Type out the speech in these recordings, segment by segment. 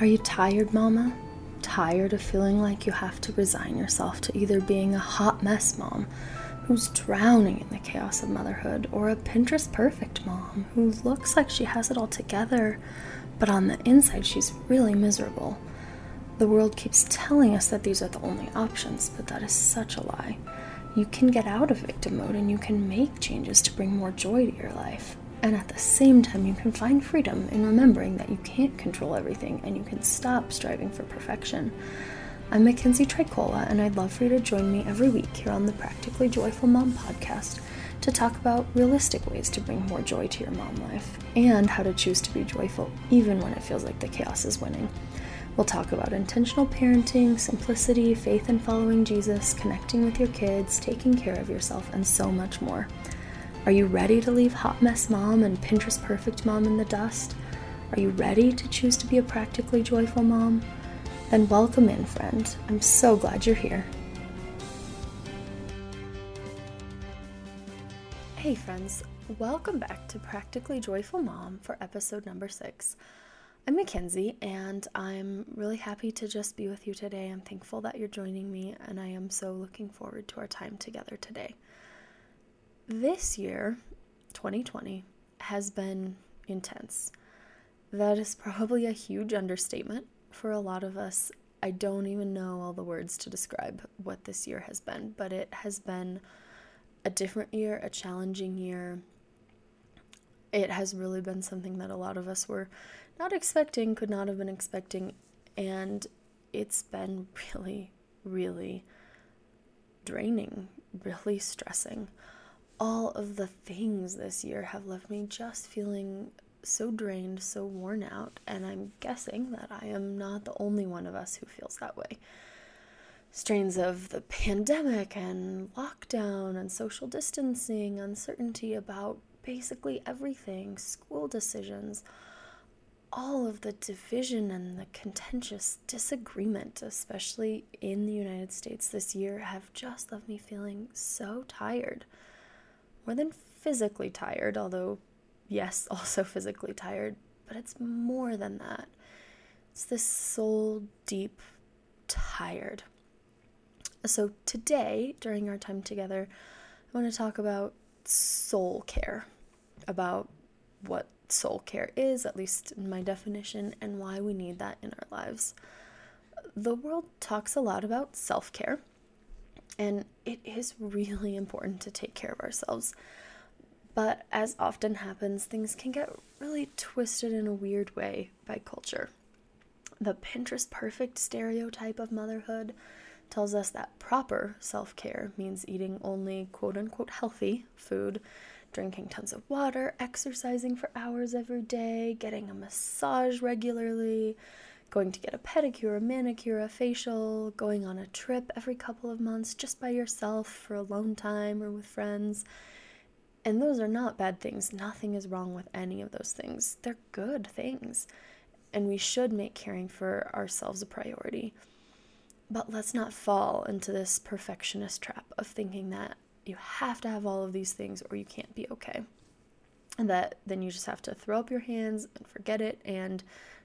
Are you tired, Mama? Tired of feeling like you have to resign yourself to either being a hot mess mom who's drowning in the chaos of motherhood, or a Pinterest perfect mom who looks like she has it all together, but on the inside she's really miserable? The world keeps telling us that these are the only options, but that is such a lie. You can get out of victim mode and you can make changes to bring more joy to your life. And at the same time, you can find freedom in remembering that you can't control everything and you can stop striving for perfection. I'm Mackenzie Tricola, and I'd love for you to join me every week here on the Practically Joyful Mom podcast to talk about realistic ways to bring more joy to your mom life and how to choose to be joyful even when it feels like the chaos is winning. We'll talk about intentional parenting, simplicity, faith in following Jesus, connecting with your kids, taking care of yourself, and so much more. Are you ready to leave hot mess mom and Pinterest perfect mom in the dust? Are you ready to choose to be a practically joyful mom? Then welcome in, friend. I'm so glad you're here. Hey friends, welcome back to Practically Joyful Mom for episode number 6. I'm Mackenzie, and I'm really happy to just be with you today. I'm thankful that you're joining me, and I am so looking forward to our time together today. This year, 2020, has been intense. That is probably a huge understatement for a lot of us. I don't even know all the words to describe what this year has been, but it has been a different year, a challenging year. It has really been something that a lot of us were not expecting, could not have been expecting, and it's been really, really draining, really stressing. All of the things this year have left me just feeling so drained, so worn out, and I'm guessing that I am not the only one of us who feels that way. Strains of the pandemic and lockdown and social distancing, uncertainty about basically everything, school decisions, all of the division and the contentious disagreement, especially in the United States this year, have just left me feeling so tired. More than physically tired, although, yes, also physically tired, but it's more than that. It's this soul deep tired. So today, during our time together, I want to talk about soul care, about what soul care is, at least in my definition, and why we need that in our lives. The world talks a lot about self-care, and it is really important to take care of ourselves. But as often happens, things can get really twisted in a weird way by culture. The Pinterest perfect stereotype of motherhood tells us that proper self-care means eating only quote-unquote healthy food, drinking tons of water, exercising for hours every day, getting a massage regularly, going to get a pedicure, a manicure, a facial, going on a trip every couple of months just by yourself for alone time or with friends. And those are not bad things. Nothing is wrong with any of those things. They're good things. And we should make caring for ourselves a priority. But let's not fall into this perfectionist trap of thinking that you have to have all of these things or you can't be okay. And that then you just have to throw up your hands and forget it and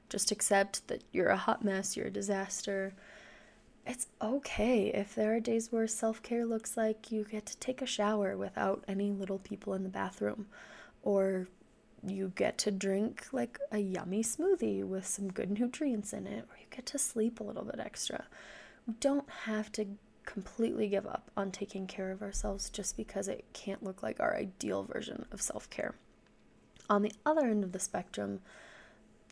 just accept that you're a hot mess, you're a disaster. It's okay if there are days where self-care looks like you get to take a shower without any little people in the bathroom, or you get to drink like a yummy smoothie with some good nutrients in it, or you get to sleep a little bit extra. We don't have to completely give up on taking care of ourselves just because it can't look like our ideal version of self-care. On the other end of the spectrum,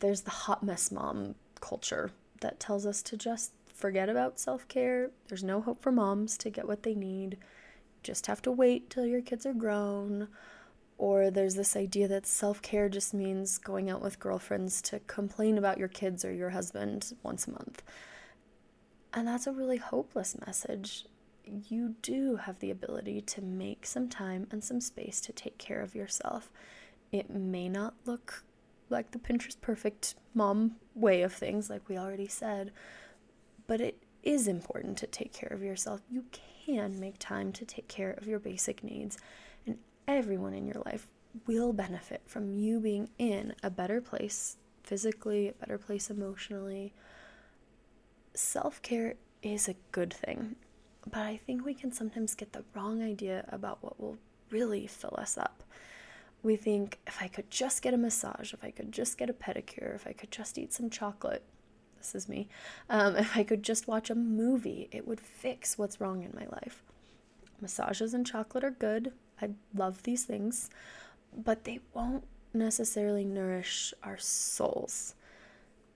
there's the hot mess mom culture that tells us to just forget about self-care. There's no hope for moms to get what they need. You just have to wait till your kids are grown. Or there's this idea that self-care just means going out with girlfriends to complain about your kids or your husband once a month. And that's a really hopeless message. You do have the ability to make some time and some space to take care of yourself. It may not look like the Pinterest perfect mom way of things, like we already said, but it is important to take care of yourself. You can make time to take care of your basic needs, and everyone in your life will benefit from you being in a better place physically, a better place emotionally. Self-care is a good thing, but I think we can sometimes get the wrong idea about what will really fill us up. We think, if I could just get a massage, if I could just get a pedicure, if I could just eat some chocolate, this is me, if I could just watch a movie, it would fix what's wrong in my life. Massages and chocolate are good. I love these things, but they won't necessarily nourish our souls.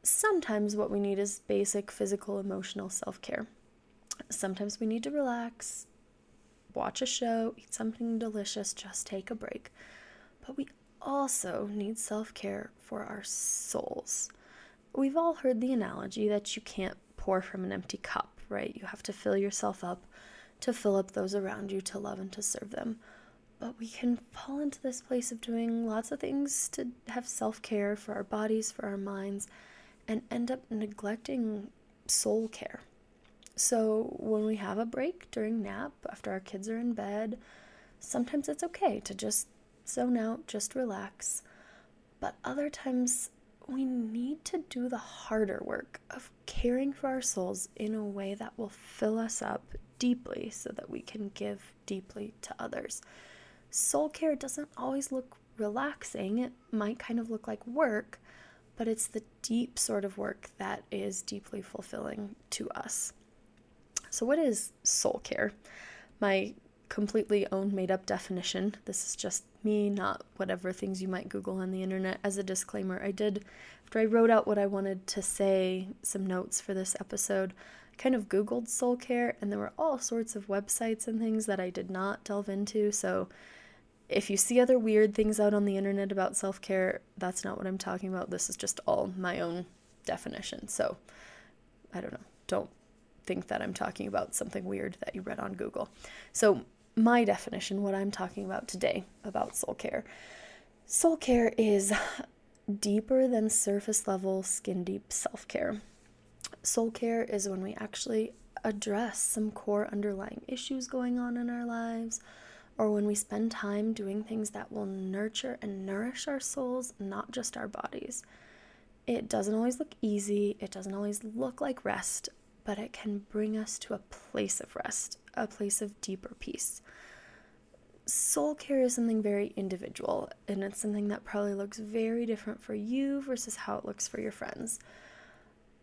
Sometimes what we need is basic physical, emotional self-care. Sometimes we need to relax, watch a show, eat something delicious, just take a break. But we also need self-care for our souls. We've all heard the analogy that you can't pour from an empty cup, right? You have to fill yourself up to fill up those around you, to love and to serve them. But we can fall into this place of doing lots of things to have self-care for our bodies, for our minds, and end up neglecting soul care. So when we have a break during nap, after our kids are in bed, sometimes it's okay to just zone out, just relax. But other times we need to do the harder work of caring for our souls in a way that will fill us up deeply so that we can give deeply to others. Soul care doesn't always look relaxing. It might kind of look like work, but it's the deep sort of work that is deeply fulfilling to us. So what is soul care? My completely own made-up definition. This is just me, not whatever things you might Google on the internet. As a disclaimer, I did, after I wrote out what I wanted to say, some notes for this episode, kind of Googled soul care, and there were all sorts of websites and things that I did not delve into. So if you see other weird things out on the internet about self-care, that's not what I'm talking about. This is just all my own definition. So I don't know. Don't think that I'm talking about something weird that you read on Google. So my definition, what I'm talking about today about soul care. Soul care is deeper than surface level, skin deep self-care. Soul care is when we actually address some core underlying issues going on in our lives, or when we spend time doing things that will nurture and nourish our souls, not just our bodies. It doesn't always look easy, it doesn't always look like rest, but it can bring us to a place of rest, a place of deeper peace. Soul care is something very individual, and it's something that probably looks very different for you versus how it looks for your friends.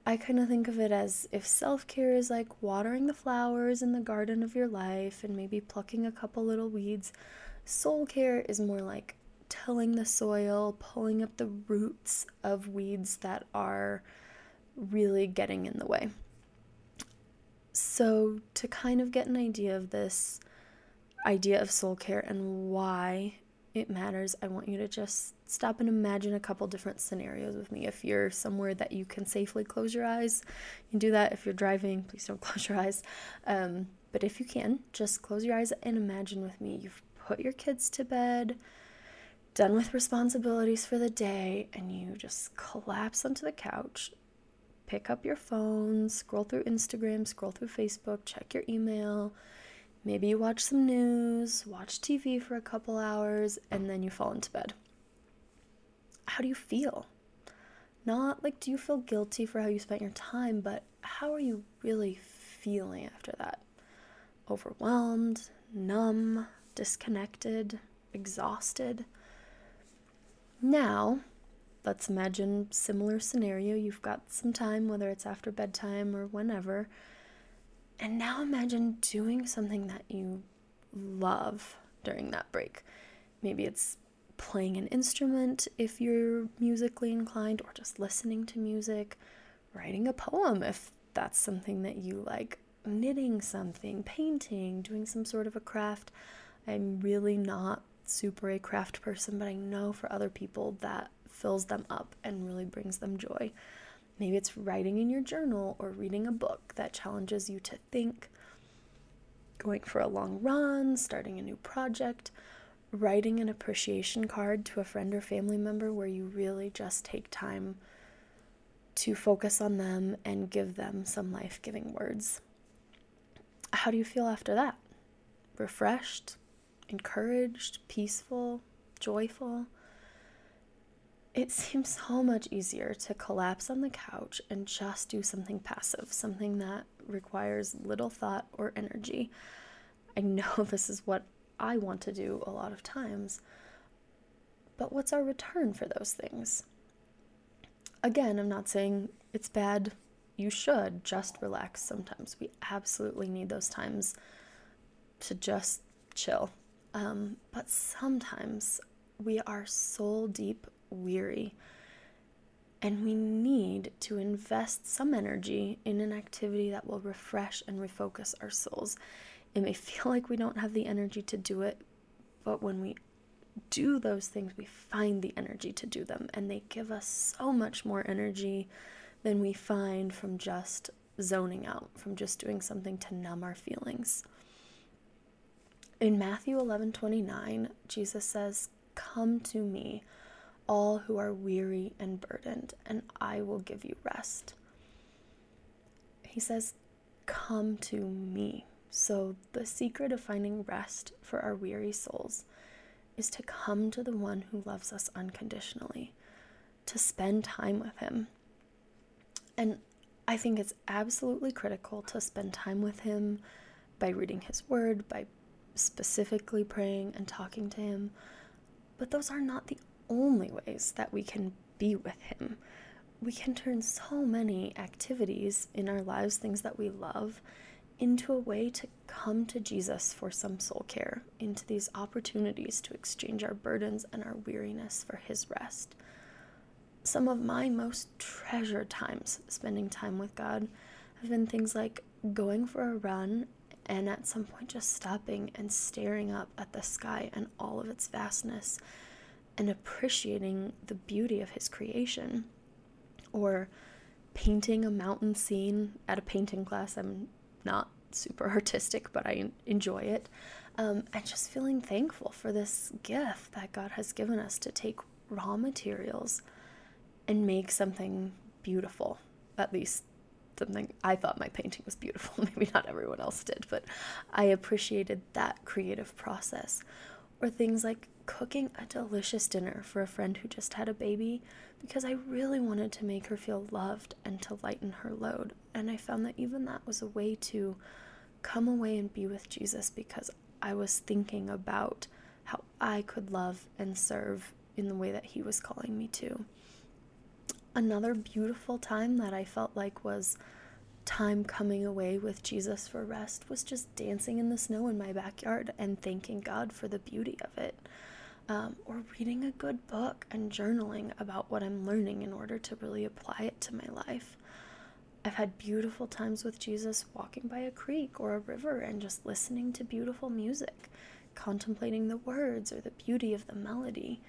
I kind of think of it as, if self-care is like watering the flowers in the garden of your life and maybe plucking a couple little weeds, soul care is more like tilling the soil, pulling up the roots of weeds that are really getting in the way. So to kind of get an idea of this idea of soul care and why it matters, I want you to just stop and imagine a couple different scenarios with me. If you're somewhere that you can safely close your eyes, you can do that. If you're driving, please don't close your eyes. But if you can, just close your eyes and imagine with me, you've put your kids to bed, done with responsibilities for the day, and you just collapse onto the couch, pick up your phone, scroll through Instagram, scroll through Facebook, check your email. Maybe you watch some news, watch TV for a couple hours, and then you fall into bed. How do you feel? Not like, do you feel guilty for how you spent your time, but how are you really feeling after that? Overwhelmed, numb, disconnected, exhausted. Now, let's imagine similar scenario. You've got some time, whether it's after bedtime or whenever. And now imagine doing something that you love during that break. Maybe it's playing an instrument if you're musically inclined, or just listening to music, writing a poem if that's something that you like, knitting something, painting, doing some sort of a craft. I'm really not super a craft person, but I know for other people that fills them up and really brings them joy. Maybe it's writing in your journal or reading a book that challenges you to think, going for a long run, starting a new project, writing an appreciation card to a friend or family member where you really just take time to focus on them and give them some life-giving words. How do you feel after that? Refreshed, encouraged, peaceful, joyful? It seems so much easier to collapse on the couch and just do something passive, something that requires little thought or energy. I know this is what I want to do a lot of times, but what's our return for those things? Again, I'm not saying it's bad. You should just relax sometimes. We absolutely need those times to just chill. But sometimes we are soul deep weary, and we need to invest some energy in an activity that will refresh and refocus our souls. It may feel like we don't have the energy to do it, but when we do those things, we find the energy to do them, and they give us so much more energy than we find from just zoning out, from just doing something to numb our feelings. In Matthew 11:29, Jesus says, "Come to me, all who are weary and burdened, and I will give you rest." He says, "Come to me." So the secret of finding rest for our weary souls is to come to the one who loves us unconditionally, to spend time with him. And I think it's absolutely critical to spend time with him by reading his word, by specifically praying and talking to him. But those are not the only ways that we can be with him. We can turn so many activities in our lives, things that we love, into a way to come to Jesus for some soul care, into these opportunities to exchange our burdens and our weariness for his rest. Some of my most treasured times spending time with God have been things like going for a run and at some point just stopping and staring up at the sky and all of its vastness and appreciating the beauty of his creation, or painting a mountain scene at a painting class. I'm not super artistic, but I enjoy it, and just feeling thankful for this gift that God has given us to take raw materials and make something beautiful. At least something I thought my painting was beautiful. Maybe not everyone else did, but I appreciated that creative process. Or things like cooking a delicious dinner for a friend who just had a baby, because I really wanted to make her feel loved and to lighten her load. And I found that even that was a way to come away and be with Jesus, because I was thinking about how I could love and serve in the way that he was calling me to. Another beautiful time that I felt like was time coming away with Jesus for rest was just dancing in the snow in my backyard and thanking God for the beauty of it. Or reading a good book and journaling about what I'm learning in order to really apply it to my life. I've had beautiful times with Jesus walking by a creek or a river and just listening to beautiful music, contemplating the words or the beauty of the melody.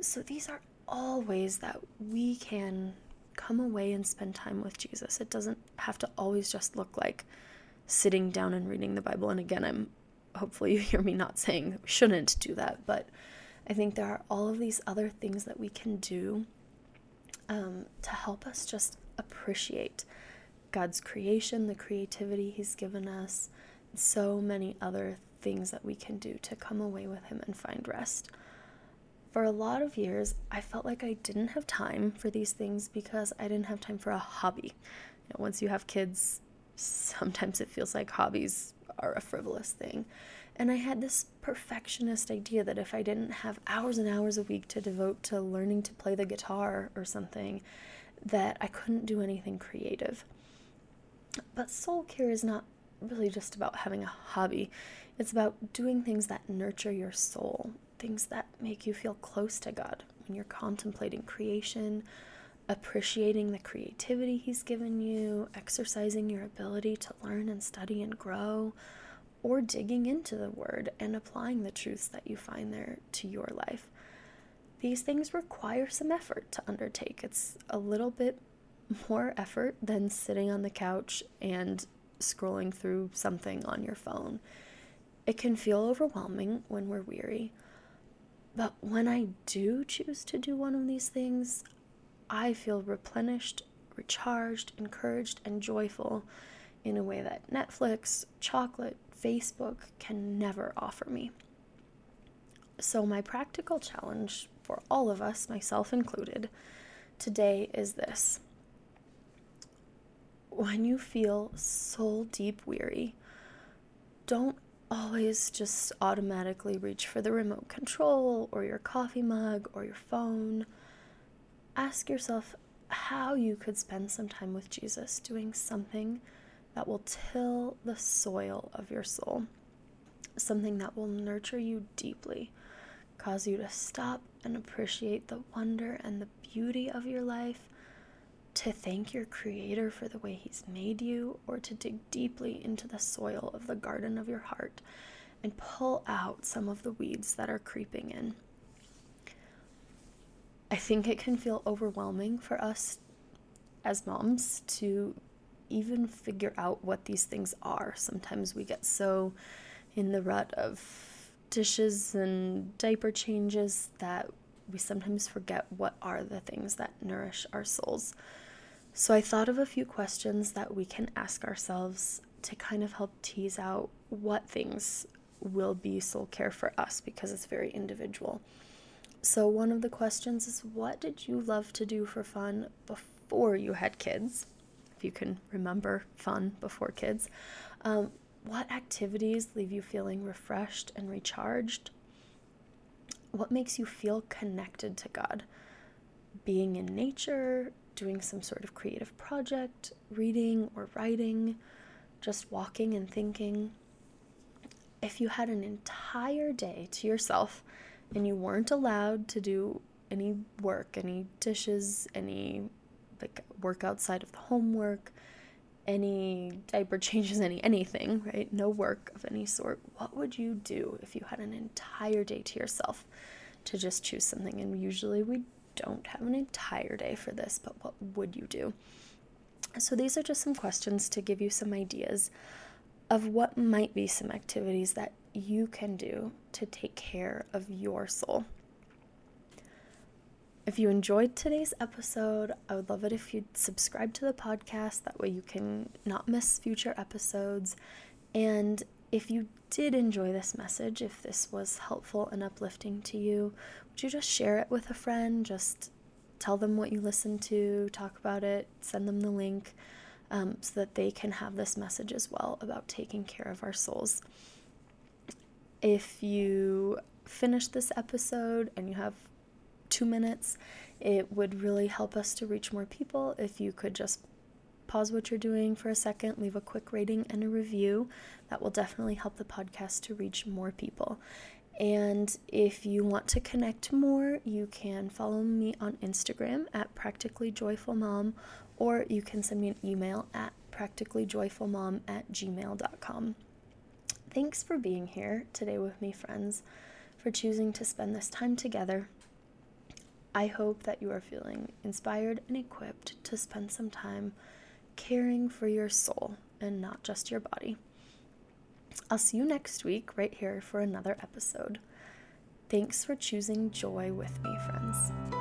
So these are all ways that we can come away and spend time with Jesus. It doesn't have to always just look like sitting down and reading the Bible. And again, hopefully you hear me not saying that we shouldn't do that, but I think there are all of these other things that we can do to help us just appreciate God's creation, the creativity he's given us, and so many other things that we can do to come away with him and find rest. For a lot of years, I felt like I didn't have time for these things because I didn't have time for a hobby. You know, once you have kids, sometimes it feels like hobbies are a frivolous thing. And I had this perfectionist idea that if I didn't have hours and hours a week to devote to learning to play the guitar or something, that I couldn't do anything creative. But soul care is not really just about having a hobby. It's about doing things that nurture your soul, things that make you feel close to God when you're contemplating creation, appreciating the creativity he's given you, exercising your ability to learn and study and grow, or digging into the word and applying the truths that you find there to your life. These things require some effort to undertake. It's a little bit more effort than sitting on the couch and scrolling through something on your phone. It can feel overwhelming when we're weary, but when I do choose to do one of these things, I feel replenished, recharged, encouraged, and joyful in a way that Netflix, chocolate, Facebook can never offer me. So my practical challenge for all of us, myself included, today is this. When you feel soul deep weary, don't always just automatically reach for the remote control or your coffee mug or your phone. Ask yourself how you could spend some time with Jesus doing something that will till the soil of your soul, something that will nurture you deeply, cause you to stop and appreciate the wonder and the beauty of your life, to thank your Creator for the way He's made you, or to dig deeply into the soil of the garden of your heart and pull out some of the weeds that are creeping in. I think it can feel overwhelming for us as moms to even figure out what these things are. Sometimes we get so in the rut of dishes and diaper changes that we sometimes forget what are the things that nourish our souls. So I thought of a few questions that we can ask ourselves to kind of help tease out what things will be soul care for us, because it's very individual. So one of the questions is, what did you love to do for fun before you had kids? If you can remember fun before kids. What activities leave you feeling refreshed and recharged? What makes you feel connected to God? Being in nature, doing some sort of creative project, reading or writing, just walking and thinking. If you had an entire day to yourself and you weren't allowed to do any work, any dishes, any work outside of the homework, any diaper changes, anything, right? No work of any sort. What would you do if you had an entire day to yourself to just choose something? And usually we don't have an entire day for this, but what would you do? So these are just some questions to give you some ideas of what might be some activities that you can do to take care of your soul. If you enjoyed today's episode, I would love it if you'd subscribe to the podcast. That way you can not miss future episodes. And if you did enjoy this message, if this was helpful and uplifting to you, would you just share it with a friend? Just tell them what you listened to, talk about it, send them the link, so that they can have this message as well about taking care of our souls. If you finish this episode and you have 2 minutes, it would really help us to reach more people if you could just pause what you're doing for a second, leave a quick rating and a review. That will definitely help the podcast to reach more people. And if you want to connect more, you can follow me on Instagram at Practically Joyful Mom, or you can send me an email at practicallyjoyfulmom@gmail.com. Thanks for being here today with me, friends, for choosing to spend this time together. I hope that you are feeling inspired and equipped to spend some time caring for your soul and not just your body. I'll see you next week right here for another episode. Thanks for choosing joy with me, friends.